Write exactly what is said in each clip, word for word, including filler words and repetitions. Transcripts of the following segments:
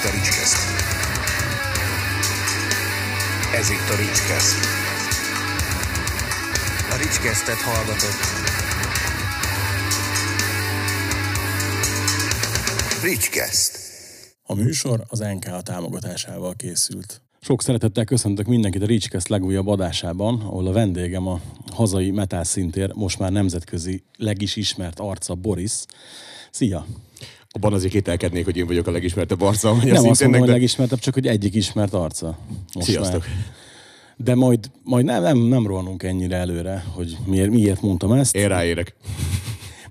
itt a Ricskeszt. Ez itt a Ricskeszt. A Ricskesztet hallgatod. Ricskeszt. A műsor az en ká támogatásával készült. Sok szeretettel köszöntök mindenkit a Ricskeszt legújabb adásában, ahol a vendégem a hazai metal szintér, most már nemzetközi leg is ismert arca Boris. Szia! Abban azért kételkednék, hogy én vagyok a legismertebb arca. Nem azt mondom, de... hogy legismertebb, csak hogy egyik ismert arca. Most sziasztok! Már. De majd, majd nem, nem, nem rohanunk ennyire előre, hogy miért, miért mondtam ezt. Én ráérek.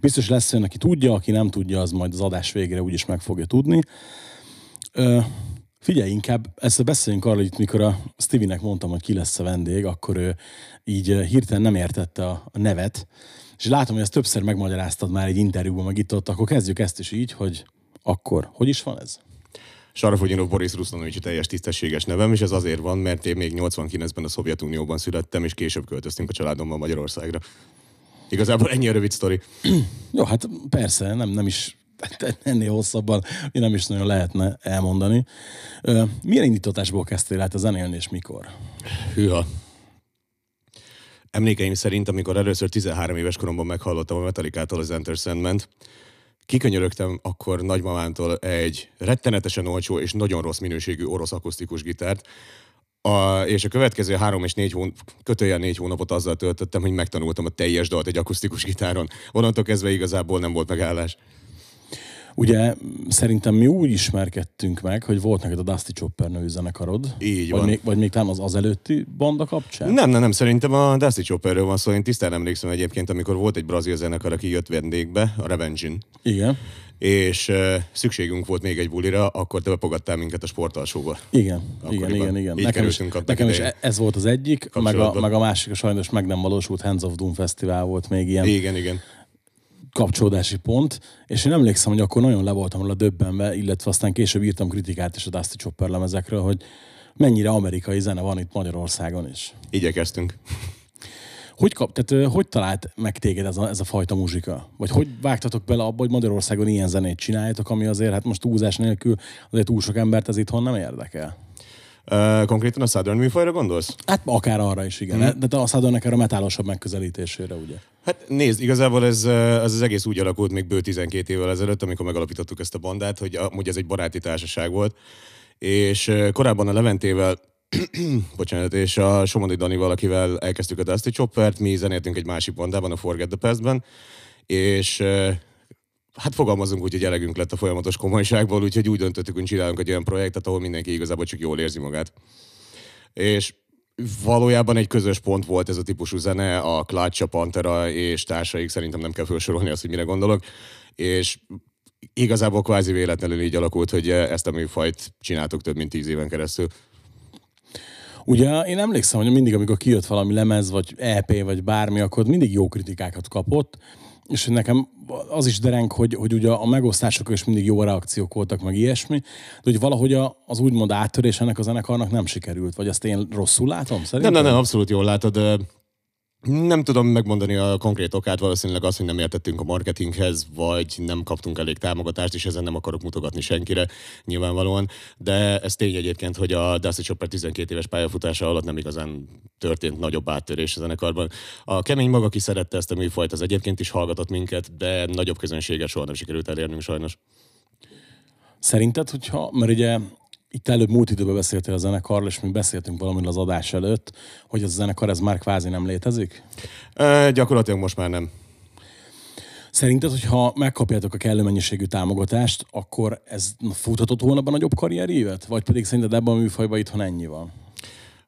Biztos lesz, hogy aki tudja, aki nem tudja, az majd az adás végére úgyis meg fogja tudni. Ö, figyelj, inkább ezt beszéljünk arra, hogy itt, mikor a Stevie-nek mondtam, hogy ki lesz a vendég, akkor ő így hirtelen nem értette a, a nevet, és látom, hogy ezt többször megmagyaráztad már egy interjúban, meg itt ott, akkor kezdjük ezt is így, hogy akkor, hogy is van ez? Sarfugyinov Boris Ruslanomics teljes tisztességes nevem, és ez azért van, mert én még nyolcvankilencben a Szovjetunióban születtem, és később költöztünk a családommal Magyarországra. Igazából ennyi a rövid sztori. Jó, hát persze, nem, nem is ennél hosszabban, én nem is nagyon lehetne elmondani. Milyen indítatásból kezdtél át a zenélni, és mikor? Hűha. Emlékeim szerint, amikor először tizenhárom éves koromban meghallottam a Metallicától az Enter Sandment, kikönyörögtem akkor nagymamámtól egy rettenetesen olcsó és nagyon rossz minőségű orosz akusztikus gitárt, a, és a következő három és négy hónap, kötőjel négy hónapot azzal töltöttem, hogy megtanultam a teljes dalt egy akusztikus gitáron. Onnantól kezdve igazából nem volt megállás. Ugye szerintem mi úgy ismerkedtünk meg, hogy volt neked a Dusty Chopper nevű zenekarod. Így van. Vagy még, vagy még talán az azelőtti banda kapcsán? Nem, nem, nem. Szerintem a Dusty Chopperről van szó. Én tisztán emlékszem egyébként, amikor volt egy brazil zenekar, aki jött vendégbe, a Revenge-in. Igen. És uh, szükségünk volt még egy bulira, akkor te befogadtál minket a sportalsóba. Igen, akkoriban. igen, igen. igen. Nekem, is, nekem is ez volt az egyik, meg a, meg a másik, sajnos meg nem valósult Hands of Doom fesztivál volt még ilyen. Igen, igen. kapcsolódási pont, és én emlékszem, hogy akkor nagyon le voltam róla döbbenve, illetve aztán később írtam kritikát is a Dusty Chopper lemezekről, hogy mennyire amerikai zene van itt Magyarországon is. Igyekeztünk. Hogy, kap, tehát, hogy talált meg téged ez a, ez a fajta muzsika? Vagy hogy vágtatok bele abba, hogy Magyarországon ilyen zenét csináljátok, ami azért, hát most túlzás nélkül, azért túl sok embert ez itthon nem érdekel? Uh, konkrétan a Southern műfajra gondolsz? Hát akár arra is, igen. Mm. De a Southernnek erre a metálosabb megközelítésére, ugye? Hát nézd, igazából ez, ez az egész úgy alakult még bő tizenkét évvel ezelőtt, amikor megalapítottuk ezt a bandát, hogy amúgy ez egy baráti társaság volt, és korábban a Leventével, bocsánat, és a Somodi Danival, akivel elkezdtük a Dusty Choppert, mi zenéltünk egy másik bandában, a Forget the Past-ben, és... hát fogalmazunk úgy, hogy elegünk lett a folyamatos komolyságból, úgyhogy úgy döntöttük, hogy csinálunk egy olyan projektet, ahol mindenki igazából csak jól érzi magát. És valójában egy közös pont volt ez a típusú zene, a Clutch, a Pantera és társaik, szerintem nem kell felsorolni azt, hogy mire gondolok, és igazából kvázi véletlenül így alakult, hogy ezt a műfajt csináltuk több mint tíz éven keresztül. Ugye én emlékszem, hogy mindig, amikor kijött valami lemez, vagy é pé, vagy bármi, akkor mindig jó kritikákat kapott, és nekem az is dereng, hogy, hogy ugye a megosztásokon is mindig jó reakciók voltak, meg ilyesmi, de hogy valahogy a, az úgymond áttörés ennek a zenekarnak nem sikerült, vagy azt én rosszul látom szerintem? Nem, nem, nem, abszolút jól látod. Nem tudom megmondani a konkrét okát, valószínűleg az, hogy nem értettünk a marketinghez, vagy nem kaptunk elég támogatást, és ezen nem akarok mutogatni senkire nyilvánvalóan, de ez tény egyébként, hogy a Dusty Chopper tizenkét éves pályafutása alatt nem igazán történt nagyobb áttörés a zenekarban. A kemény maga, ki szerette ezt a műfajt, az egyébként is hallgatott minket, de nagyobb közönséget soha nem sikerült elérnünk sajnos. Szerinted, hogyha, mert ugye... itt előbb múlt időben beszéltél a zenekarról, és mi beszéltünk valamiről az adás előtt, hogy az a zenekar, ez már kvázi nem létezik? E, gyakorlatilag most már nem. Szerinted, hogyha megkapjátok a kellő mennyiségű támogatást, akkor ez futhatott volna a nagyobb karrierévet? Vagy pedig szerinted ebben a műfajban itthon ennyi van?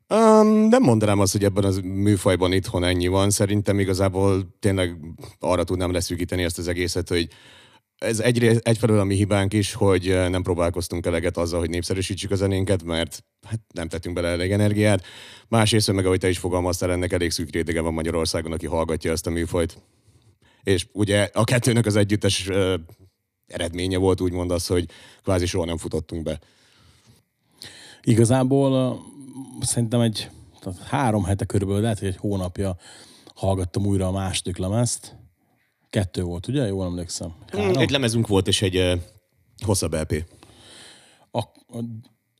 Um, nem mondanám azt, hogy ebben a műfajban itthon ennyi van. Szerintem igazából tényleg arra tudnám leszűkíteni ezt az egészet, hogy ez egy, egyfelől a mi hibánk is, hogy nem próbálkoztunk eleget azzal, hogy népszerűsítsük a zenénket, mert hát nem tettünk bele elég energiát. Másrészt, meg ahogy te is fogalmaztál, ennek elég szűk rétege van Magyarországon, aki hallgatja ezt a műfajt. És ugye a kettőnek az együttes ö, eredménye volt úgymond az, hogy kvázi soha nem futottunk be. Igazából szerintem egy tehát három hete körülbelül, lehet, hogy egy hónapja hallgattam újra a második lemezt. Kettő volt, ugye? Jól emlékszem. Három? Egy lemezünk volt, és egy uh, hosszabb é pé. A,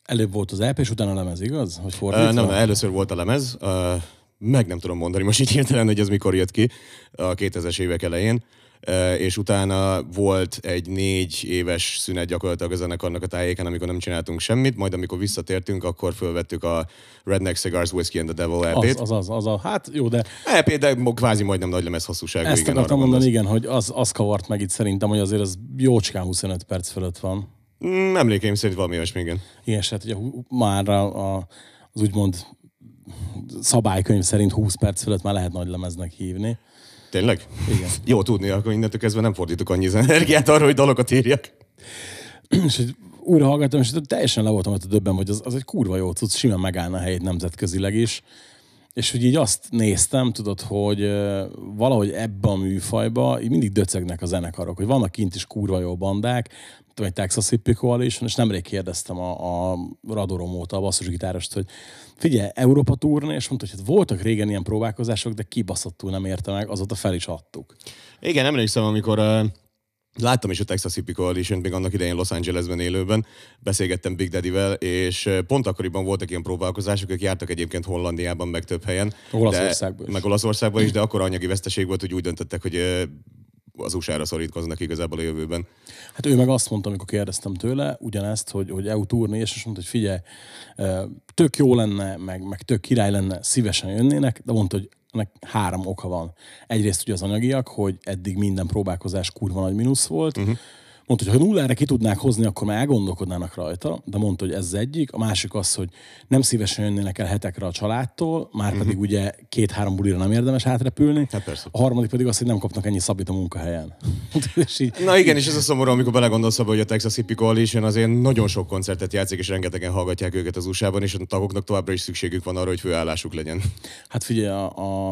Előbb volt az é pé, és utána a lemez, igaz? Hogy fordítva? Uh, nem, nem, először volt a lemez. Uh, meg nem tudom mondani most így hirtelen, hogy ez mikor jött ki a kétezres évek elején. Uh, és utána volt egy négy éves szünet gyakorlatilag a zenekarnak a tájéken, amikor nem csináltunk semmit, majd amikor visszatértünk, akkor fölvettük a Redneck Cigars, Whiskey and the Devil é pét. Az, az, az, az a, hát jó, de... é pé, de kvázi majdnem nagy lemez hosszúságú. Ezt igen, akartam mondani, igen, hogy az, az kavart meg itt szerintem, hogy azért az jócskán huszonöt perc fölött van. Mm, emlékeim szerint valami olyasmi, igen. Igen, hát ugye már a, a, az úgymond szabálykönyv szerint húsz perc fölött már lehet nagy lemeznek hívni. Tényleg? Igen. Jó tudni, akkor innentől kezdve nem fordítok annyi energiát arra, hogy dalokat írjak. És újra hallgattam, és teljesen le voltam, hogy döbben, hogy az, az egy kurva jó cucc, simán megállna a helyét nemzetközileg is. És hogy így azt néztem, tudod, hogy valahogy ebben a műfajban így mindig döcegnek a zenekarok, hogy vannak kint is kurva jó bandák, egy Texas Hippie Coalition, és nemrég kérdeztem a, a Radóromóta, a basszusgitárost, hogy figyelj, Európa turné, és mondta, hogy hát voltak régen ilyen próbálkozások, de kibaszottul nem érte meg, azóta fel is adtuk. Igen, emlékszem, amikor uh, láttam is a Texas Hippie Coalition-t, még annak idején Los Angelesben élőben, beszélgettem Big Daddy-vel, és pont akkoriban voltak ilyen próbálkozások, ők jártak egyébként Hollandiában, meg több helyen. Olaszországban is. Meg Olaszországban is, de akkora anyagi veszteség volt, hogy úgy döntöttek, hogy uh, az u es á-ra szorítkoznak igazából a jövőben. Hát ő meg azt mondta, amikor kérdeztem tőle ugyanezt, hogy, hogy é u turné, és azt mondta, hogy figyelj, tök jó lenne, meg, meg tök király lenne, szívesen jönnének, de mondta, hogy ennek három oka van. Egyrészt ugye az anyagiak, hogy eddig minden próbálkozás kurva nagy mínusz volt. Uh-huh. Mondta, hogy ha nullára ki tudnák hozni, akkor már elgondolkodnának rajta, de mondta, hogy ez az egyik. A másik az, hogy nem szívesen jönnének el hetekre a családtól, már pedig uh-huh. ugye két-három bulira nem érdemes átrepülni. Hát a harmadik pedig az, hogy nem kapnak ennyi szabít a munkahelyen. így... Na igen, és ez a szomorú, amikor belegondolsz abba, hogy a Texas Hippie Coalition azért nagyon sok koncertet játszik, és rengetegen hallgatják őket az u es á-ban, és a tagoknak továbbra is szükségük van arra, hogy főállásuk legyen. Hát figyelj, a,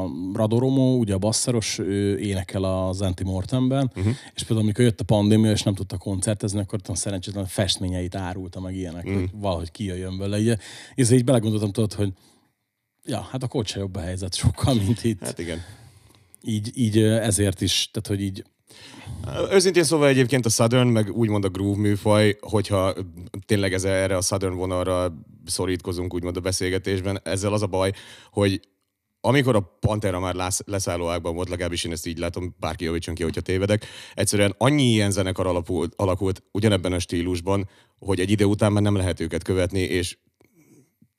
a Radórom, ugye a basszáros, ő énekel az Anti-Mortemben, uh-huh. és például amikor jött a pandémia, és nem tud a koncertezni, akkor szerencsétlen festményeit árulta meg ilyenek, mm. hogy valahogy kijöjjön vele. Így, és így belegondoltam, tudod, hogy ja, hát akkor ott se jobb a helyzet sokkal, mint itt. Hát igen. Így, így ezért is, tehát hogy így... Őszintén szóval egyébként a Southern, meg úgymond a groove műfaj, hogyha tényleg ez erre a Southern vonalra szorítkozunk úgymond a beszélgetésben, ezzel az a baj, hogy amikor a Pantera már lász, leszálló ágban volt, legalábbis én ezt így látom, bárki javítson ki, hogyha tévedek, egyszerűen annyi ilyen zenekar alapult, alakult ugyanebben a stílusban, hogy egy idő után már nem lehet őket követni, és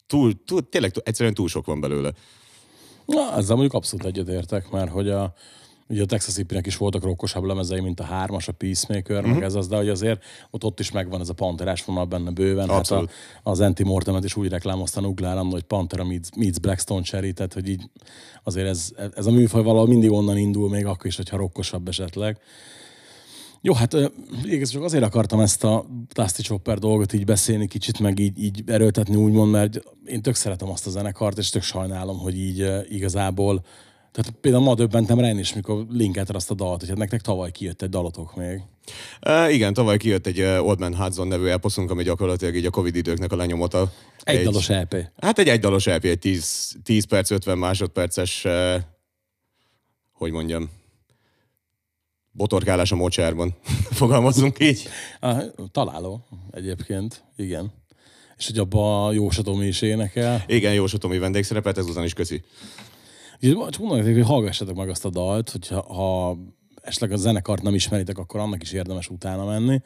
túl, túl, tényleg túl, egyszerűen túl sok van belőle. Na, ezzel mondjuk abszolút egyetértek, mert hogy a, ugye a Texas Hippie-nek is voltak rockosabb lemezei, mint a hármas, a Peacemaker, mm-hmm. meg ez az, de hogy azért ott, ott is megvan ez a panterás vonal benne bőven. Hát a, az Anti-Mortemet is úgy reklámoztan uglálom, hogy Pantera meets, meets Blackstone Cherry, tehát hogy így azért ez, ez a műfaj valahol mindig onnan indul, még akkor is, hogyha rockosabb esetleg. Jó, hát igaz, csak azért akartam ezt a Dusty Chopper dolgot így beszélni kicsit, meg így, így erőltetni úgymond, mert én tök szeretem azt a zenekart, és tök sajnálom, hogy így igazából tehát például ma döbbentem rá is, mikor linkelted azt a dalt, hogy hát nektek tavaly kijött egy dalotok még. E, igen, tavaly kijött egy Old Man Hudson nevű elposzunk, ami gyakorlatilag így a Covid időknek a lenyomata. Egy, egy dalos é pé. Hát egy egy dalos é pé, egy tíz, tíz perc, ötven másodperces, eh, hogy mondjam, botorkálás a mocsárban. Fogalmazunk így. Találó egyébként, igen. És hogy abban Jósa Tomi is énekel. Igen, Jósa Tomi vendégszerepet, ezután is köszi. Csak mondom, hogy hallgassatok meg azt a dalt, hogyha ha esetleg a zenekart nem ismeritek, akkor annak is érdemes utána menni,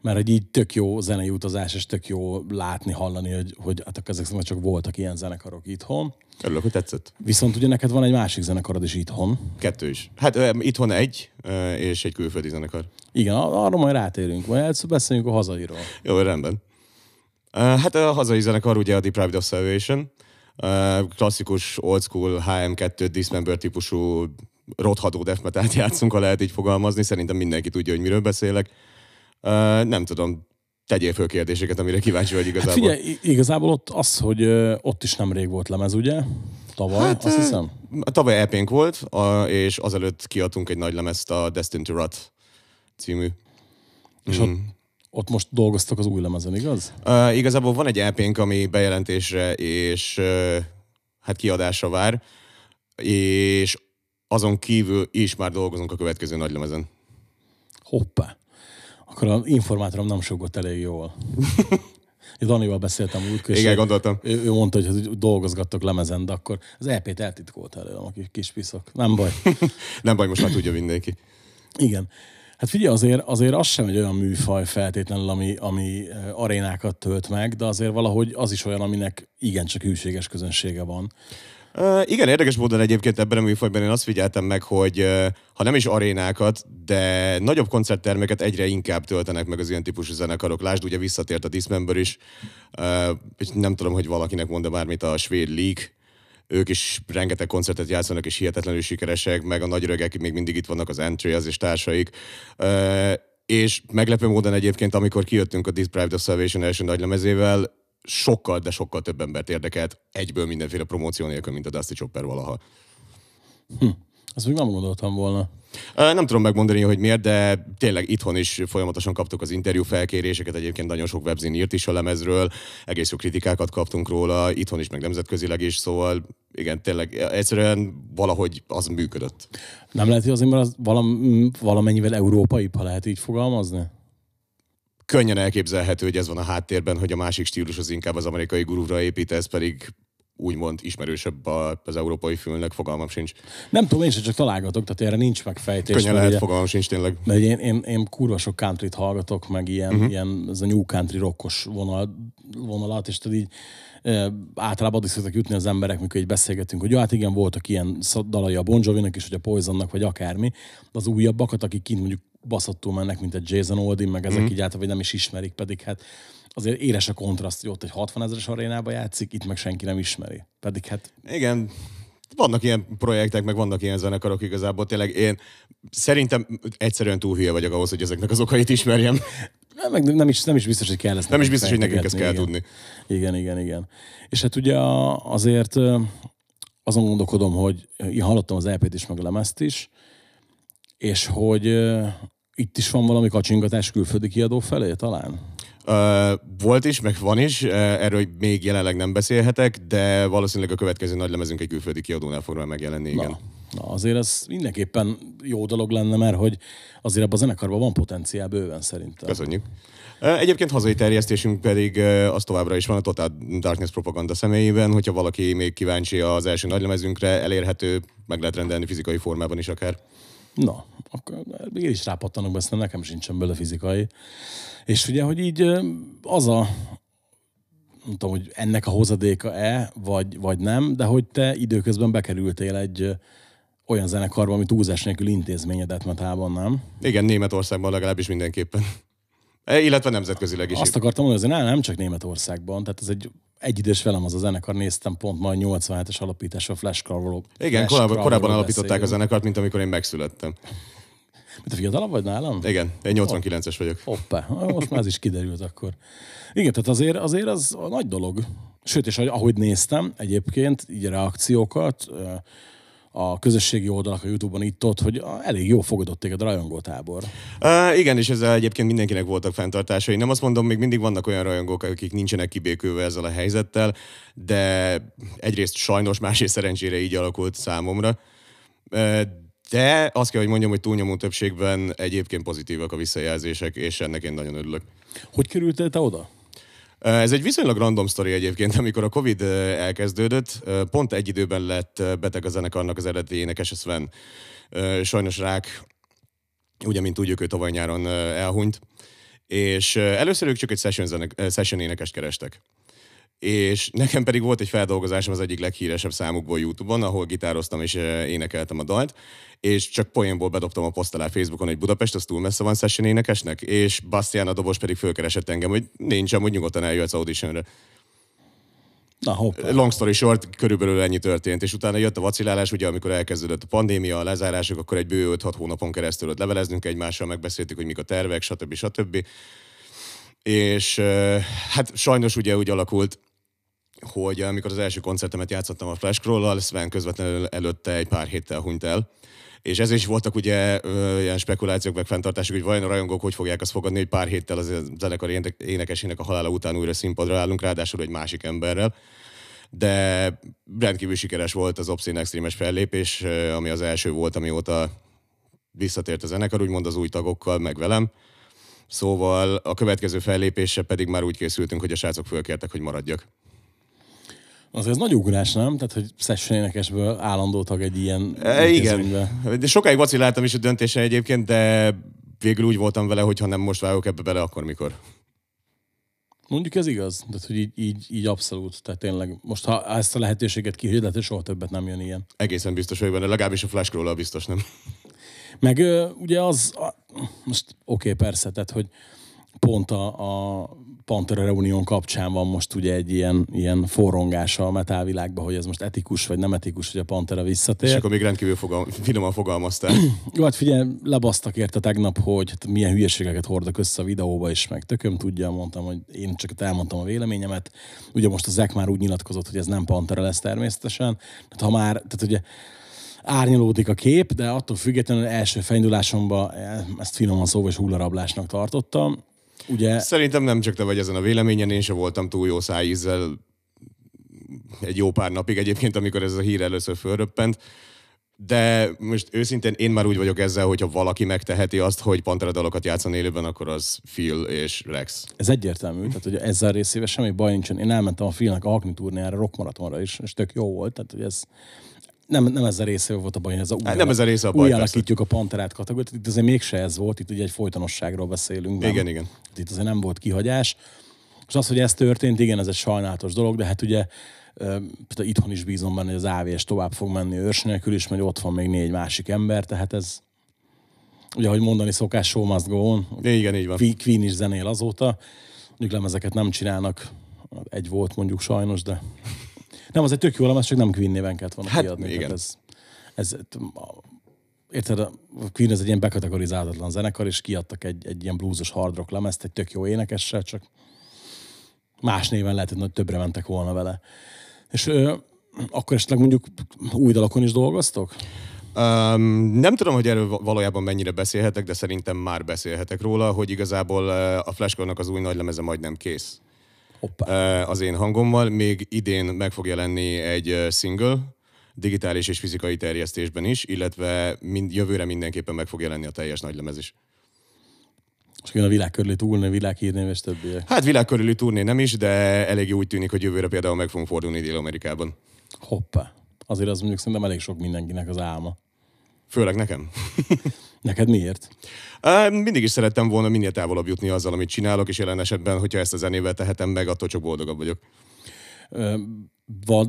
mert egy így tök jó zenei utazás, és tök jó látni, hallani, hogy, hogy hát ezek szóval csak voltak ilyen zenekarok itthon. Örülök, hogy tetszett. Viszont ugye neked van egy másik zenekarod is itthon. Kettő is. Hát e, itthon egy, e, és egy külföldi zenekar. Igen, arra majd rátérünk, majd először beszéljünk a hazairól. Jó, rendben. E, hát a hazai zenekar ugye a Deprived of Salvation, Uh, klasszikus, old school, há em kettő, Dismember típusú rothadó death metalt játszunk, ha lehet így fogalmazni. Szerintem mindenki tudja, hogy miről beszélek. Uh, nem tudom, tegyél föl kérdéseket, amire kíváncsi vagy igazából. Hát figyelj, igazából ott az, hogy ott is nemrég volt lemez, ugye? Tavaly, hát, azt hiszem. Tavaly é pénk volt, és azelőtt kiadtunk egy nagy lemezt, a Destined to Rot című. És hmm. ott... Ott most dolgoztak az új lemezen, igaz? Uh, igazából van egy é pénk, ami bejelentésre és uh, hát kiadásra vár, és azon kívül is már dolgozunk a következő nagy lemezen. Hoppá! Akkor az informátorom nem sokott elég jól. Danival beszéltem útkor. Igen, gondoltam. Ő, ő mondta, hogy dolgozgattok lemezen, de akkor az é pét eltitkolt előlem, a kis piszok. Nem baj. Nem baj, most már tudja mindenki. Igen. Hát figyelj, azért, azért az sem egy olyan műfaj feltétlenül, ami, ami arénákat tölt meg, de azért valahogy az is olyan, aminek igencsak hűséges közönsége van. Uh, igen, érdekes módon egyébként ebben a műfajban én azt figyeltem meg, hogy uh, ha nem is arénákat, de nagyobb koncerttermeket egyre inkább töltenek meg az ilyen típusú zenekarok. Lásd, ugye visszatért a Dismember is. Uh, nem tudom, hogy valakinek mondta bármit a svéd league. Ők is rengeteg koncertet játszanak, és hihetetlenül sikeresek, meg a nagy rögek még mindig itt vannak, az Enter és társaik. Uh, és meglepő módon egyébként, amikor kijöttünk a Deprived of Salvation első nagylemezével, sokkal, de sokkal több embert érdekelt egyből mindenféle promóció nélkül, mint a Dusty Chopper valaha. Hm. Ezt még nem gondoltam volna. Nem tudom megmondani, hogy miért, de tényleg itthon is folyamatosan kaptuk az interjú felkéréseket, egyébként nagyon sok webzin írt is a lemezről, egész jó kritikákat kaptunk róla, itthon is, meg nemzetközileg is, szóval igen, tényleg egyszerűen valahogy az működött. Nem lehet, hogy azért, mert az valam, valamennyivel európai, ha lehet így fogalmazni? Könnyen elképzelhető, hogy ez van a háttérben, hogy a másik stílus az inkább az amerikai groove-ra épít, ez pedig úgymond ismerősebb az európai fülnek, fogalmam sincs. Nem tudom, én sem csak találgatok, tehát erre nincs megfejtés. Könnyen lehet, ugye, fogalmam sincs tényleg. De én, én, én kurva sok countryt hallgatok, meg ilyen, uh-huh. ilyen ez a new country rockos vonal, vonalat, és tudod így e, általában addig szoktak jutni az emberek, mikor így beszélgetünk, hogy jó, hát igen, voltak ilyen dalai a Bon Jovinak is, vagy a Poisonnak, vagy akármi, az újabbakat, akik kint mondjuk baszottul mennek, mint egy Jason Oldin, meg ezek mm. így általában nem is ismerik, pedig hát azért éles a kontraszt, hogy ott egy hatvanezeres arénában játszik, itt meg senki nem ismeri. Pedig hát... Igen, vannak ilyen projektek, meg vannak ilyen zenekarok igazából, tényleg én szerintem egyszerűen túl hülye vagyok ahhoz, hogy ezeknek az okait ismerjem. Nem, meg nem, is, nem is biztos, hogy kell ezt. Nem is biztos, hogy nekünk ezt kell igen. tudni. Igen, igen, igen. És hát ugye azért azon gondolkodom, hogy én hallottam az é pét is, meg a lemezt is, és hogy uh, itt is van valami kacsingatás külföldi kiadó felé, talán? Uh, volt is, meg van is. Uh, erről még jelenleg nem beszélhetek, de valószínűleg a következő nagy lemezünk egy külföldi kiadónál fog már megjelenni, igen. Na, na, azért ez mindenképpen jó dolog lenne, mert hogy azért ebben a zenekarban van potenciál bőven szerintem. Köszönjük. Uh, egyébként hazai terjesztésünk pedig uh, az továbbra is van a Total Darkness propaganda személyében, hogyha valaki még kíváncsi az első nagy lemezünkre, elérhető, meg lehet rendelni fizikai formában is akár. Na, akkor én is rápattanok be, aztán nekem sincsen bele fizikai. És ugye, hogy így az a, nem tudom, hogy ennek a hozadéka-e, vagy, vagy nem, de hogy te időközben bekerültél egy olyan zenekarba, ami túlzás nélkül intézményedet metában, nem? Igen, Németországban legalábbis mindenképpen. Illetve nemzetközileg is. Azt akartam mondani, azért nem csak Németországban, tehát ez egy egyidős velem az a zenekar, néztem pont majd nyolcvanhetes alapításra a Fleshcrawlról. Igen, korábban, korábban alapították a zenekart, mint amikor én megszülettem. Mint a fiatalabb vagy nálam? Igen, én nyolcvankilences vagyok. Hoppá, most már ez is kiderült akkor. Igen, tehát azért, azért az a nagy dolog. Sőt, és ahogy néztem egyébként, így a reakciókat, a közösségi oldalak a YouTube-on itt-ott, hogy elég jól fogadott téged a rajongótábor. Uh, igen, és ezzel egyébként mindenkinek voltak fenntartásai. Nem azt mondom, még mindig vannak olyan rajongók, akik nincsenek kibékülve ezzel a helyzettel, de egyrészt sajnos, másrészt szerencsére így alakult számomra. Uh, de azt kell, hogy mondjam, hogy túlnyomó többségben egyébként pozitívak a visszajelzések, és ennek én nagyon örülök. Hogy kerültél te oda? Ez egy viszonylag random sztori egyébként, amikor a Covid elkezdődött, pont egy időben lett beteg a zenekarnak az eredeti énekese, Sven. Sajnos rák, ugye, mint tudjuk, ő tavaly nyáron elhunyt, és először ők csak egy session, zenek, session énekest kerestek. És nekem pedig volt egy feldolgozásom az egyik leghíresebb számukból YouTube-on, ahol gitároztam és énekeltem a dalt, és csak poénból bedobtam a poszt alá Facebookon, hogy Budapest, az túl messze van session énekesnek, és Bastián a dobos pedig fölkeresett engem, hogy nincs, amúgy nyugodtan eljöhetsz auditionre. Na, hoppá. Long story short, körülbelül ennyi történt, és utána jött a vacilálás, ugye amikor elkezdődött a pandémia, a lezárások, akkor egy bő öt-hat hónapon keresztül ott leveleznünk egymással, megbeszéltük, hogy mik a tervek, stb. stb. És hát sajnos ugye úgy alakult, hogy amikor az első koncertemet játszottam a Fleshcrawllal, Sven közvetlenül előtte egy pár héttel hunyt el. És ez is voltak ugye ilyen spekulációk, meg fenntartások, hogy vajon a rajongók hogy fogják azt fogadni, hogy pár héttel az zenekar énekesének a halála után újra színpadra állunk, ráadásul egy másik emberrel. De rendkívül sikeres volt az Obscene Extremes fellépés, ami az első volt, amióta visszatért a zenekar, úgymond az új tagokkal, meg velem. Szóval a következő fellépésre pedig már úgy készültünk, hogy a srácok fölkértek, hogy maradjak. Az ez nagy ugrás, nem? Tehát, hogy session énekesből állandó tag egy ilyen... E, igen. De sokáig vaciláltam is a döntésen egyébként, de végül úgy voltam vele, hogy ha nem most vágok ebbe bele, akkor mikor? Mondjuk ez igaz, de hogy így, így, így abszolút. Tehát tényleg most, ha ezt a lehetőséget kihagyod, lehet, hogy soha többet nem jön ilyen. Egészen biztos, hogy benne, legalábbis a Fleshcrawl-al biztos nem. Meg ugye az, most oké, okay, persze, tehát, hogy pont a, a Pantera reunión kapcsán van most ugye egy ilyen, ilyen forrongása a metálvilágban, hogy ez most etikus vagy nem etikus, hogy a Pantera visszatér. És akkor még rendkívül fogal, finoman fogalmaztál. Jó, hát figyelj, lebasztak érte tegnap, hogy milyen hülyeségeket hordok össze a videóba is, meg tököm tudja, mondtam, hogy én csak elmondtam a véleményemet. Ugye most a Zek már úgy nyilatkozott, hogy ez nem Pantera lesz természetesen. Tehát ha már, tehát ugye árnyalódik a kép, de attól függetlenül első felindulásomban ezt finoman szóval és hullarablásnak tartottam. Ugye... Szerintem nem csak te vagy ezen a véleményen, én sem voltam túl jó szájízzel egy jó pár napig egyébként, amikor ez a hír először fölröppent. De most őszintén én már úgy vagyok ezzel, hogyha valaki megteheti azt, hogy Pantera dalokat játszan élőben, akkor az Phil és Rex. Ez egyértelmű, tehát hogy ezzel részével semmi baj nincsen. Én elmentem a Philnek a Hackney turnéjára, rockmaratonra is, és tök jó volt, tehát hogy ez... Nem, nem ez a része volt a baj, ez a új, hát nem ez a része a baj, új alakítjuk a Panterát kategóriát. Itt azért mégse ez volt, itt ugye egy folytonosságról beszélünk. Nem? Igen, igen. Itt azért nem volt kihagyás. És az, hogy ez történt, igen, ez egy sajnálatos dolog, de hát ugye itthon is bízom benne, hogy az á vé es tovább fog menni őrs nélkül is, mert ott van még négy másik ember, tehát ez ugye, ahogy mondani szokás, show must go on. Igen, így van. Queen is zenél azóta. Mondjuk lemezeket nem csinálnak. Egy volt mondjuk sajnos, de... Nem, az egy tök jó lemez, csak nem Queen néven kellett volna hát, kiadni. Igen. Ez, ez, érted, a Queen ez egy ilyen bekategorizáltatlan zenekar, és kiadtak egy, egy ilyen bluesos hard rock lemezt, egy tök jó énekessel, csak más néven lehet, hogy többre mentek volna vele. És ö, akkor esetleg mondjuk új dalokon is dolgoztok? Um, nem tudom, hogy erről valójában mennyire beszélhetek, de szerintem már beszélhetek róla, hogy igazából a Fleshcrawl-nak az új nagy lemeze majdnem kész. Hoppá. Az én hangommal. Még idén meg fog jelenni egy single, digitális és fizikai terjesztésben is, illetve mind, jövőre mindenképpen meg fog jelenni a teljes nagylemez is. És jön a világkörüli turné, világhírnév és többiek. Hát világkörüli turné nem is, de elég úgy tűnik, hogy jövőre például meg fogunk fordulni Dél-Amerikában. Hoppá. Azért az mondjuk szerintem elég sok mindenkinek az álma. Főleg nekem. Neked miért? Mindig is szerettem volna minél távolabb jutni azzal, amit csinálok, és jelen esetben, hogyha ezt a zenével tehetem meg, attól csak boldogabb vagyok.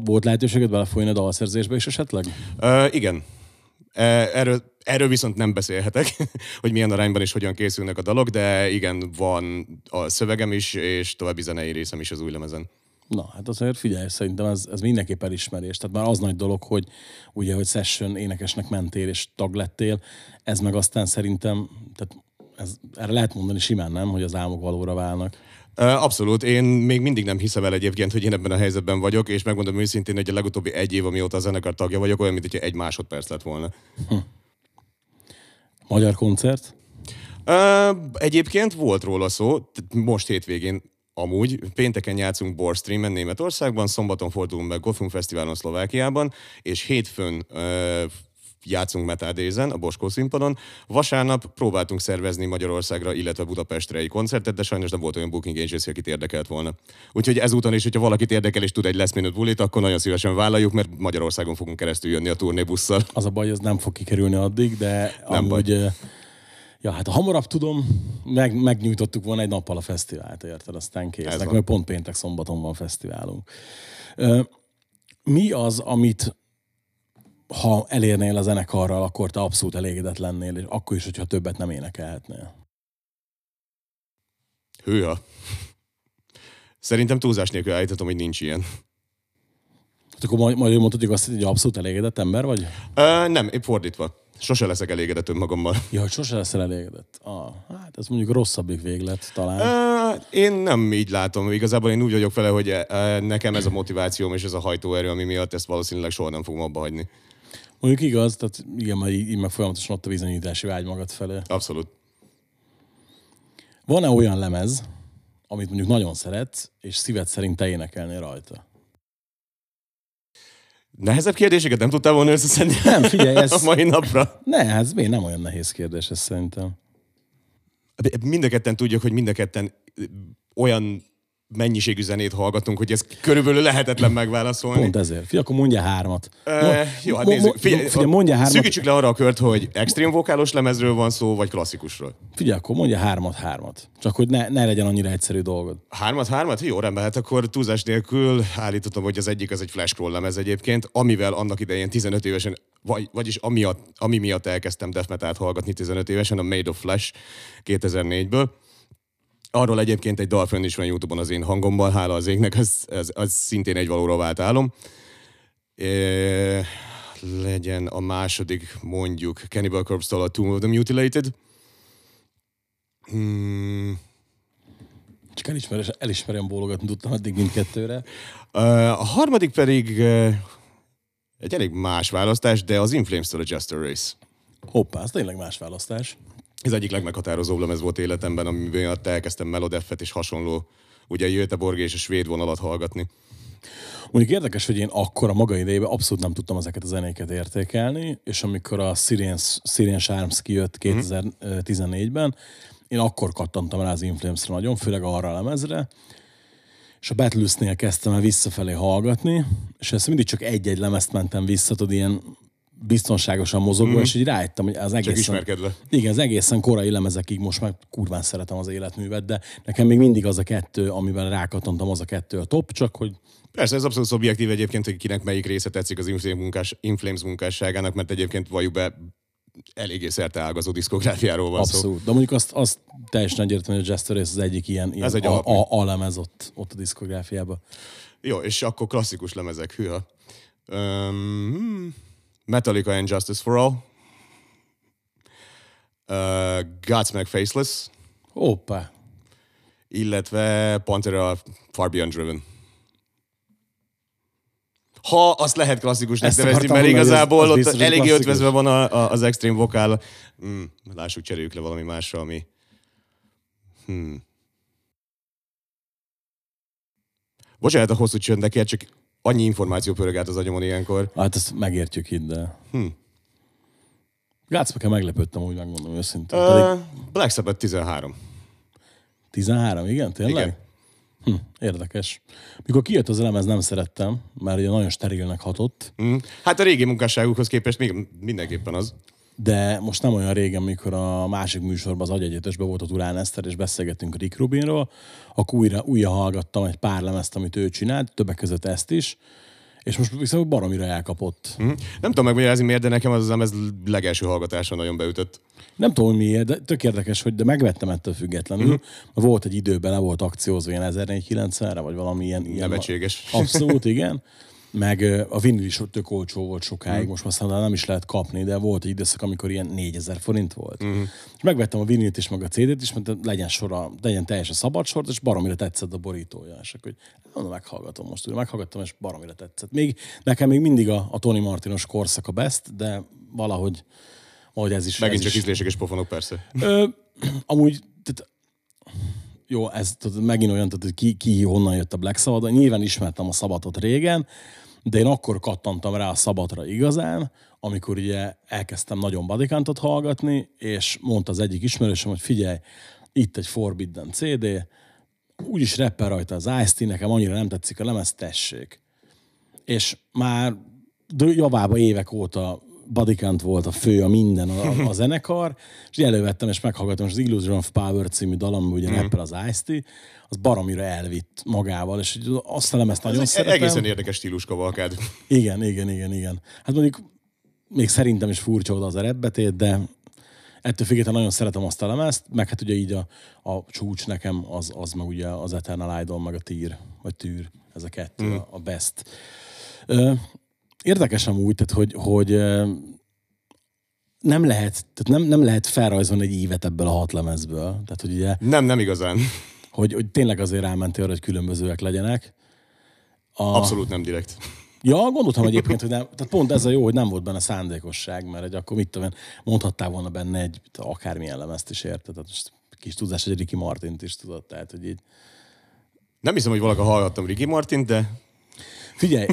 Volt lehetőséged belefolyni a dalszerzésbe is esetleg? Uh, igen. Erről, erről viszont nem beszélhetek, hogy milyen arányban és hogyan készülnek a dalok, de igen, van a szövegem is, és további zenei részem is az új lemezen. Na, hát azért figyelj, szerintem ez, ez mindenképp elismerés. Tehát már az nagy dolog, hogy ugye, hogy session énekesnek mentél és tag lettél, ez meg aztán szerintem, tehát ez, erre lehet mondani simán, nem? Hogy az álmok valóra válnak. Abszolút. Én még mindig nem hiszem el egyébként, hogy én ebben a helyzetben vagyok, és megmondom őszintén, hogy a legutóbbi egy év, amióta a zenekar tagja vagyok, olyan, mint hogyha egy másodperc lett volna. Hm. Magyar koncert? Egyébként volt róla szó, most hétvégén. Amúgy pénteken játszunk Borstreamen Németországban, szombaton fordulunk meg Gotham Fesztiválon Szlovákiában, és hétfőn ö, játszunk MetaDesen, a Bosco színpadon. Vasárnap próbáltunk szervezni Magyarországra, illetve Budapestre egy koncertet, de sajnos nem volt olyan booking agency, akit érdekelt volna. Úgyhogy ezúton is, hogyha valakit érdekel és tud egy last minute bulit, akkor nagyon szívesen vállaljuk, mert Magyarországon fogunk keresztül jönni a turnébusszal. Az a baj, az nem fog kikerülni addig, de nem amúgy... Baj. Ja, hát hamarabb tudom, meg, megnyújtottuk volna egy nappal a fesztivált, érted, aztán késznek, mert pont péntek szombaton van fesztiválunk. Mi az, amit ha elérnél a zenekarral, akkor te abszolút elégedett lennél, és akkor is, hogyha többet nem énekelhetnél? Hűha. Szerintem túlzás nélkül állíthatom, hogy nincs ilyen. Hát akkor majd, majd mondhatjuk azt, hogy abszolút elégedett ember vagy? Ö, nem, épp fordítva. Sose leszek elégedett önmagammal. Ja, hogy sose leszel elégedett. Ah, hát ez mondjuk rosszabbik véglet talán. Uh, én nem így látom. Igazából én úgy vagyok vele, hogy uh, nekem ez a motivációm és ez a hajtóerő, ami miatt ezt valószínűleg soha nem fogom abba hagyni. Mondjuk igaz, tehát igen, már így, így meg folyamatosan ott a bizonyítási vágy magad felé. Abszolút. Van-e olyan lemez, amit mondjuk nagyon szeretsz, és szíved szerint te énekelnél rajta? Nehezebb kérdéseket nem tudtál volna összeszedni nem, figyelj, ez... a mai napra? Ne, ez még nem olyan nehéz kérdés, ez szerintem. mind a ketten tudjuk, hogy mind a ketten olyan mennyiségű zenét hallgatunk, hogy ez körülbelül lehetetlen megválaszolni. Pont ezért. Figyelj, akkor mondja hármat. E, jó, hát nézzük. Figyelj, figyelj, mondja hármat. Szűkítsük le arra a kört, hogy extrém vokálos lemezről van szó, vagy klasszikusról. Figyelj, akkor mondja hármat, hármat. Csak hogy ne, ne legyen annyira egyszerű dolgod. Hármat, hármat? Jó, rendben, hát akkor túlzás nélkül állítottam, hogy az egyik az egy Fleshcrawl lemez egyébként, amivel annak idején tizenöt évesen, vagy, vagyis amiatt, ami miatt elkezdtem death metalt hallgatni tizenöt évesen, a Made of Flash kétezer-négyből. Arról egyébként egy dal fönn is van YouTube-on az én hangomban, hála az égnek, az, az, az szintén egy valóra vált álom. E, legyen a második, mondjuk, Cannibal Corpse-tól a Tomb of the Mutilated. Hmm. Csak elismerem, elismerem bólogatni tudtam eddig mindkettőre. A harmadik pedig egy elég más választás, de az In Flames-től a Jester Race. Hoppá, ez tényleg más választás. Ez egyik legmeghatározóbb lemez volt életemben, amiben elkezdtem Melodeffet és hasonló, ugye Göteborg és a svéd vonalat hallgatni. Mondjuk érdekes, hogy én akkor a maga idejében abszolút nem tudtam ezeket a zenéket értékelni, és amikor a Siren's, Siren's Charms kijött kétezer-tizennégyben, én akkor kattantam rá az In Flames-re nagyon, főleg arra a lemezre, és a Battleus-nél kezdtem el visszafelé hallgatni, és ezt mindig csak egy-egy lemezt mentem vissza, tudod, ilyen biztonságosan mozogva, mm-hmm. és így rájöttem, hogy az egészen... Csak ismerkedve. Igen, az egészen korai lemezekig most már kurván szeretem az életművet, de nekem még mindig az a kettő, amivel rákatontam, az a kettő a top, csak hogy... Persze, ez abszolút szubjektív egyébként, hogy kinek melyik része tetszik az In Flames munkásságának, mert egyébként valljuk be, eléggé szerte ágazó diszkográfiáról van abszolút. Szó. De mondjuk azt, azt teljesen egyértelmű, hogy a Jester Race az egyik ilyen, ilyen egy a, a, a lemez ott, ott a diszkográfiában. Jó, és akkor klasszikus lemezek, hűha. Um, Metallica and Justice for All. Uh, Godsmack Faceless. Hoppá. Illetve Pantera Far Beyond Driven. Ha azt lehet klasszikusnak nevezni, mert igazából az, az ott eléggé ötvezve van a, a, az extrém vokál. Mm, lássuk, cseréljük le valami másra, ami... Hmm. Bocsánat a hosszú csöndekért, csak... Annyi információ pörög át az agyomon ilyenkor. Hát ezt megértjük, hidd el. Hm. Gácbeke meglepődtem, úgy megmondom őszintén. Uh, Pedig... Black Sabbath tizenhárom. tizenhárom, igen? Tényleg? Igen. Hm, érdekes. Mikor kijött az elemez, nem szerettem, mert ugye nagyon sterilnek hatott. Hm. Hát a régi munkásságukhoz képest még mindenképpen az. De most nem olyan régen, mikor a másik műsorban az Agyegyetösben volt a Turán Eszter, és beszélgettünk Rick Rubinról, akkor újra, újra hallgattam egy pár lemezt, amit ő csinált, többek között ezt is, és most viszont baromira elkapott. Mm. Nem tudom megmagyarázni miért, de nekem az lemez legelső hallgatása nagyon beütött. Nem tudom miért, de tök érdekes, hogy de megvettem ettől függetlenül. Mm. Volt egy időben, le volt akciózva ilyen ezernégyszázkilencvenre, vagy valami ilyen... ilyen nevetséges. Abszolút, igen. Meg a vinil is tök olcsó volt sokáig, mm. most aztán nem is lehet kapni, de volt egy időszak, amikor ilyen négyezer forint volt. Mm. És megvettem a vinilt is, meg a cé dét is, mert legyen sora, legyen teljesen szabad sort, és baromira tetszett a borítója. És akkor mondom, meghallgatom most, úgy meghallgattam, és baromira tetszett. Még, nekem még mindig a, a Tony Martinos korszak a best, de valahogy, valahogy ez is... Megint ez csak is... ízlések és pofonok, persze. Ö, amúgy... Tehát... Jó, ez tehát megint olyan, tehát, hogy ki, ki honnan jött a Black Sabbath. Nyilván ismertem a Sabbathot régen, de én akkor kattantam rá a Sabbathra igazán, amikor ugye elkezdtem nagyon Bodycountot hallgatni, és mondta az egyik ismerősöm, hogy figyelj, itt egy Forbidden cé dé, úgyis rappel rajta az Ice-T, nekem annyira nem tetszik a lemez, tessék. És már javában évek óta Bodycount volt a fő, a minden, a, a zenekar, és elővettem, és meghallgattam, és az Illusion of Power című dalam, ugye mm-hmm. rappel az Ice-T, az baromira elvitt magával, és azt a lemezt nagyon ez szeretem. Egészen érdekes stíluskavalkád. Igen, igen, igen, igen. Hát mondjuk még szerintem is furcsa oda az a rappbetét, de ettől függetlenül nagyon szeretem azt a lemezt, meg hát ugye így a, a csúcs nekem, az, az meg ugye az Eternal Idol, meg a Týr, vagy Tűr, ez a kettő, mm. a, a best. Ö, Érdekes amúgy, tehát, hogy, hogy nem, lehet, tehát nem, nem lehet felrajzolni egy évet ebből a hat lemezből. Tehát, hogy ugye, nem, nem igazán. Hogy, hogy tényleg azért rámentél arra, hogy különbözőek legyenek. A... Abszolút nem direkt. Ja, gondoltam egyébként, hogy nem, tehát pont ez a jó, hogy nem volt benne szándékosság, mert egy, akkor mit tudom én, mondhattál volna benne egy akármilyen lemezt is érted. Tehát most kis tudás, egy Ricky Martint is tudod. Tehát, hogy így... Nem hiszem, hogy valaki hallgattam Ricky Martint, de... Figyelj,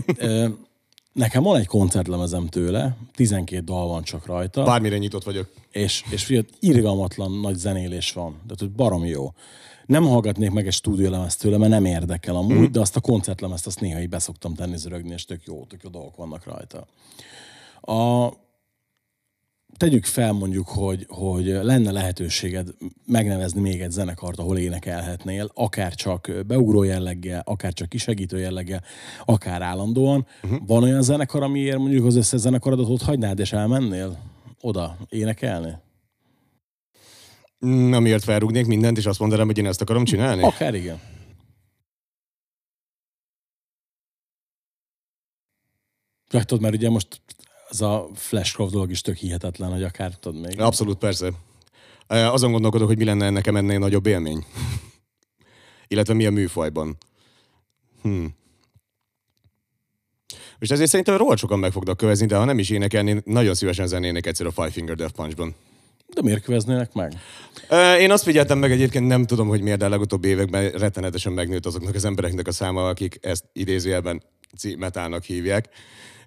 Nekem van egy koncertlemezem tőle, tizenkét dal van csak rajta. Bármire nyitott vagyok. És, és figyelj, irgalmatlan nagy zenélés van. Tehát, hogy baromi jó. Nem hallgatnék meg egy stúdiólemezt tőle, mert nem érdekel amúgy, mm. de azt a koncertlemezt azt néha így beszoktam tenni zörögni, és tök jó, tök jó dolgok vannak rajta. A... Tegyük fel mondjuk, hogy, hogy lenne lehetőséged megnevezni még egy zenekart, ahol énekelhetnél, akár csak beugró jelleggel, akár csak kisegítő jelleggel, akár állandóan. Uh-huh. Van olyan zenekar, amiért mondjuk az összes zenekaradat ott hagynád, és elmennél oda énekelni? Na, miért felrúgnék mindent, és azt mondanám, hogy én ezt akarom csinálni? Akár igen. Tudod, mert ugye most... Ez a Fleshcrawl dolog is tök hihetetlen, hogy akár tudod még. Abszolút, persze. Azon gondolkodok, hogy mi lenne nekem ennél nagyobb élmény. Illetve milyen műfajban. Hm. És ezért szerintem rohadt sokan meg fognak kövezni, de ha nem is énekelni, nagyon szívesen zenének egyszer a Five Finger Death Punch-ban. De miért köveznének meg? Én azt figyeltem meg egyébként, nem tudom, hogy miért, de a legutóbbi években rettenetesen megnőtt azoknak az embereknek a száma, akik ezt idézőjelben metalnak hívják,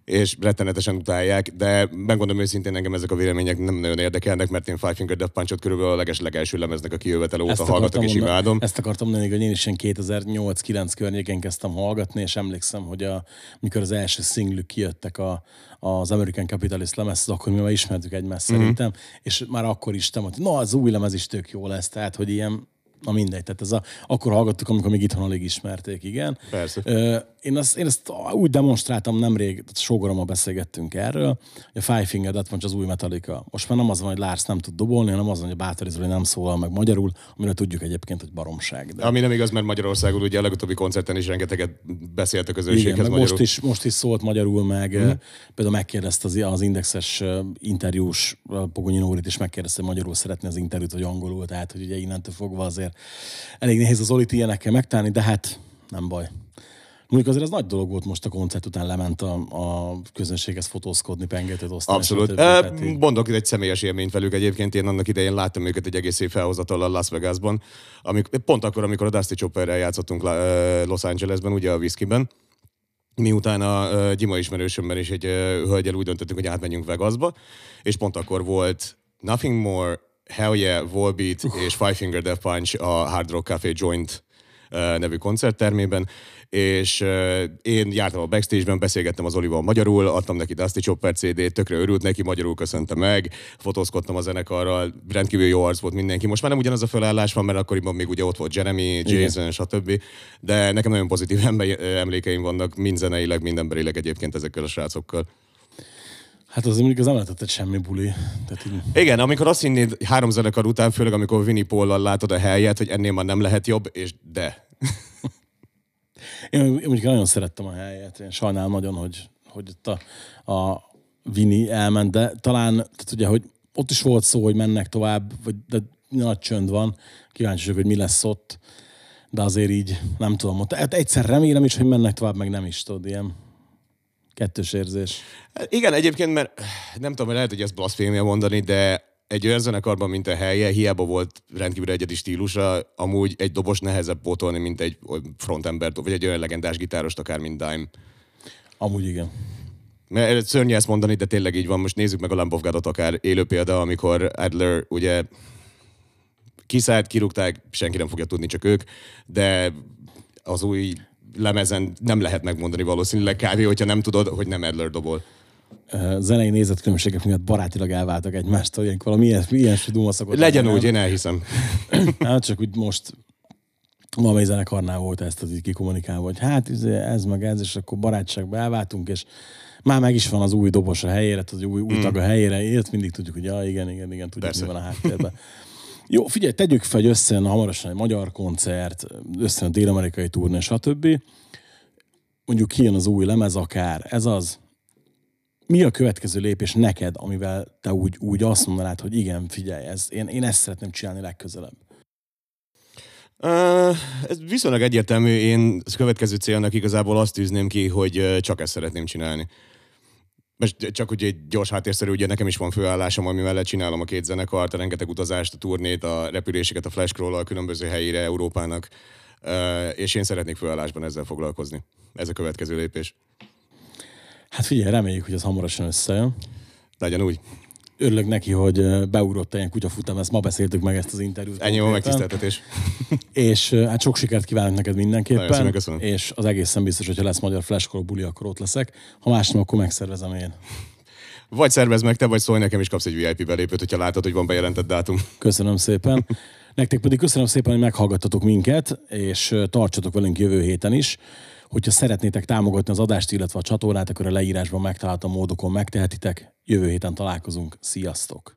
és rettenetesen utálják, de megmondom őszintén, engem ezek a vélemények nem nagyon érdekelnek, mert én Five Finger Death Punch-ot körülbelül a leges-legelső lemeznek a kijövetele óta hallgatok és imádom. Ezt akartam mondani, hogy én is ilyen kétezer-nyolc-kilenc környéken kezdtem hallgatni, és emlékszem, hogy a, mikor az első szinglük kijöttek a, az American Capitalist lemez, akkor mi már ismertük egymást mm-hmm. szerintem, és már akkor is te mondtad, na az új lemez is tök jó lesz, tehát hogy ilyen, na mindegy, tehát ez a, akkor hallgattuk, amikor még itthon alig ismerték, igen. Persze. Ö, én, azt, én ezt úgy demonstráltam nemrég, sógorommal beszélgettünk erről, hogy a Five Finger Death Punch az új Metallica. Most már nem az van, hogy Lars nem tud dobolni, hanem az van, hogy a Bátor Izoli nem szólal meg magyarul, amire tudjuk egyébként, hogy baromság. De... Ami nem igaz, mert Magyarországon ugye a legutóbbi koncerten is rengeteget beszélt a közönséghez igen, magyarul. Most is, most is szólt magyarul, meg mm. például megkérdezte az, az Indexes interjús Pogonyi Nórit, és megkérdezte, hogy magyarul szeretné az interjút, vagy angolul, tehát hogy ugye innentől fogva azért elég nehéz az Olit ilyenekkel megtalálni, de hát nem baj. Mondjuk azért ez nagy dolog volt, most a koncert után lement a, a közönséghez fotózkodni, pengetőt osztani. Abszolút. E, mondok itt egy személyes élményt velük egyébként. Én annak idején láttam őket egy egész év felhozatallal Las Vegasban. Amik, pont akkor, amikor a Dusty Chopperrel játszottunk Los Angelesben, ugye a Whiskeyben. Miután a Gyima ismerősömben is egy hölgyel úgy döntöttünk, hogy átmenjünk Vegasba. És pont akkor volt Nothing More, Hell Yeah, Volbeat uh. és Five Finger Death Punch a Hard Rock Café Joint uh, nevű koncerttermében, és uh, én jártam a backstage-ben, beszélgettem az Olival magyarul, adtam neki Dusty Chopper cé dét, tökre örült neki, magyarul köszönte meg, fotózkodtam a zenekarral, rendkívül jó arc volt mindenki. Most már nem ugyanaz a felállás van, mert akkoriban még ugye ott volt Jeremy, Jason, stb. De nekem nagyon pozitív emlékeim vannak, mind zeneileg, mind emberileg egyébként ezekkel a srácokkal. Hát az mondjuk az nem lehetett semmi buli. Tehát így... Igen, amikor azt hinnéd három zenekar után, főleg amikor Vinnie Paul-lal látod a helyet, hogy ennél már nem lehet jobb, és de. én, én mondjuk nagyon szerettem a helyet. Én sajnálom nagyon, hogy, hogy ott a, a Vinnie elment, de talán, tehát ugye, hogy ott is volt szó, hogy mennek tovább, vagy, de nagy csönd van. Kíváncsi vagyok, hogy mi lesz ott, de azért így nem tudom. Hát egyszer remélem is, hogy mennek tovább, meg nem is tudod, ilyen. Kettős érzés. Igen, egyébként, mert nem tudom, lehet, hogy ezt blaszfémia mondani, de egy olyan zenekarban, mint a helye, hiába volt rendkívül egyedi stílusa, amúgy egy dobos nehezebb pótolni, mint egy frontembert, vagy egy olyan legendás gitárost, akár mint Dime. Amúgy igen. Mert szörnyű ezt mondani, de tényleg így van. Most nézzük meg a Lamb of God-ot akár élő példa, amikor Adler ugye kiszállt, kirúgták, senki nem fogja tudni, csak ők, de az új lemezen nem lehet megmondani valószínűleg kávé, hogyha nem tudod, hogy nem Adler dobol. Zenei nézetkülönbségek miatt barátilag elváltak egymástól, ilyenkor valami ilyen, ilyen duma szokott. Legyen nem. Úgy, én elhiszem. Hát csak úgy most valamely zenekarnál volt ezt az így kikommunikálva, hogy hát ez meg ez, és akkor barátságba elváltunk, és már meg is van az új dobos a helyére, az új, új tag a helyére, ilyet mindig tudjuk, hogy ja, igen, igen, igen, tudjuk, persze. Mi van a háttérben. Jó, figyelj, tegyük fel, hogy összejön hamarosan egy magyar koncert, összejön a dél-amerikai turné, stb. Mondjuk kijön az új lemez akár, ez az. Mi a következő lépés neked, amivel te úgy, úgy azt mondanád, hogy igen, figyelj, ez, én, én ezt szeretném csinálni legközelebb? Uh, ez viszonylag egyértelmű. Én a következő célnak igazából azt tűzném ki, hogy csak ezt szeretném csinálni. Most csak ugye egy gyors háttérszerű, ugye nekem is van főállásom, ami mellett csinálom a két zenekart, a rengeteg utazást, a turnét, a repüléseket, a Fleshcrawl-al, a különböző helyére Európának, és én szeretnék főállásban ezzel foglalkozni. Ez a következő lépés. Hát figyelj, reméljük, hogy az hamarosan összejön. Legyen úgy. Örülök neki, hogy beugrott ilyen kutyafutam, ezt ma beszéltük meg ezt az interjút. Ennyi volt megtiszteltetés. És hát sok sikert kívánok neked mindenképpen. És az egészen biztos, hogyha lesz magyar Fleshcrawl buli, akkor ott leszek. Ha más nem, akkor megszervezem én. Vagy szervezd meg te, vagy szólj nekem, és kapsz egy vé i pé belépőt, hogyha látod, hogy van bejelentett dátum. Köszönöm szépen. Nektek pedig köszönöm szépen, hogy meghallgattatok minket, és tartsatok velünk jövő héten is. Hogyha szeretnétek támogatni az adást, illetve a csatornát, akkor a leírásban megtalálható módokon megtehetitek. Jövő héten találkozunk. Sziasztok!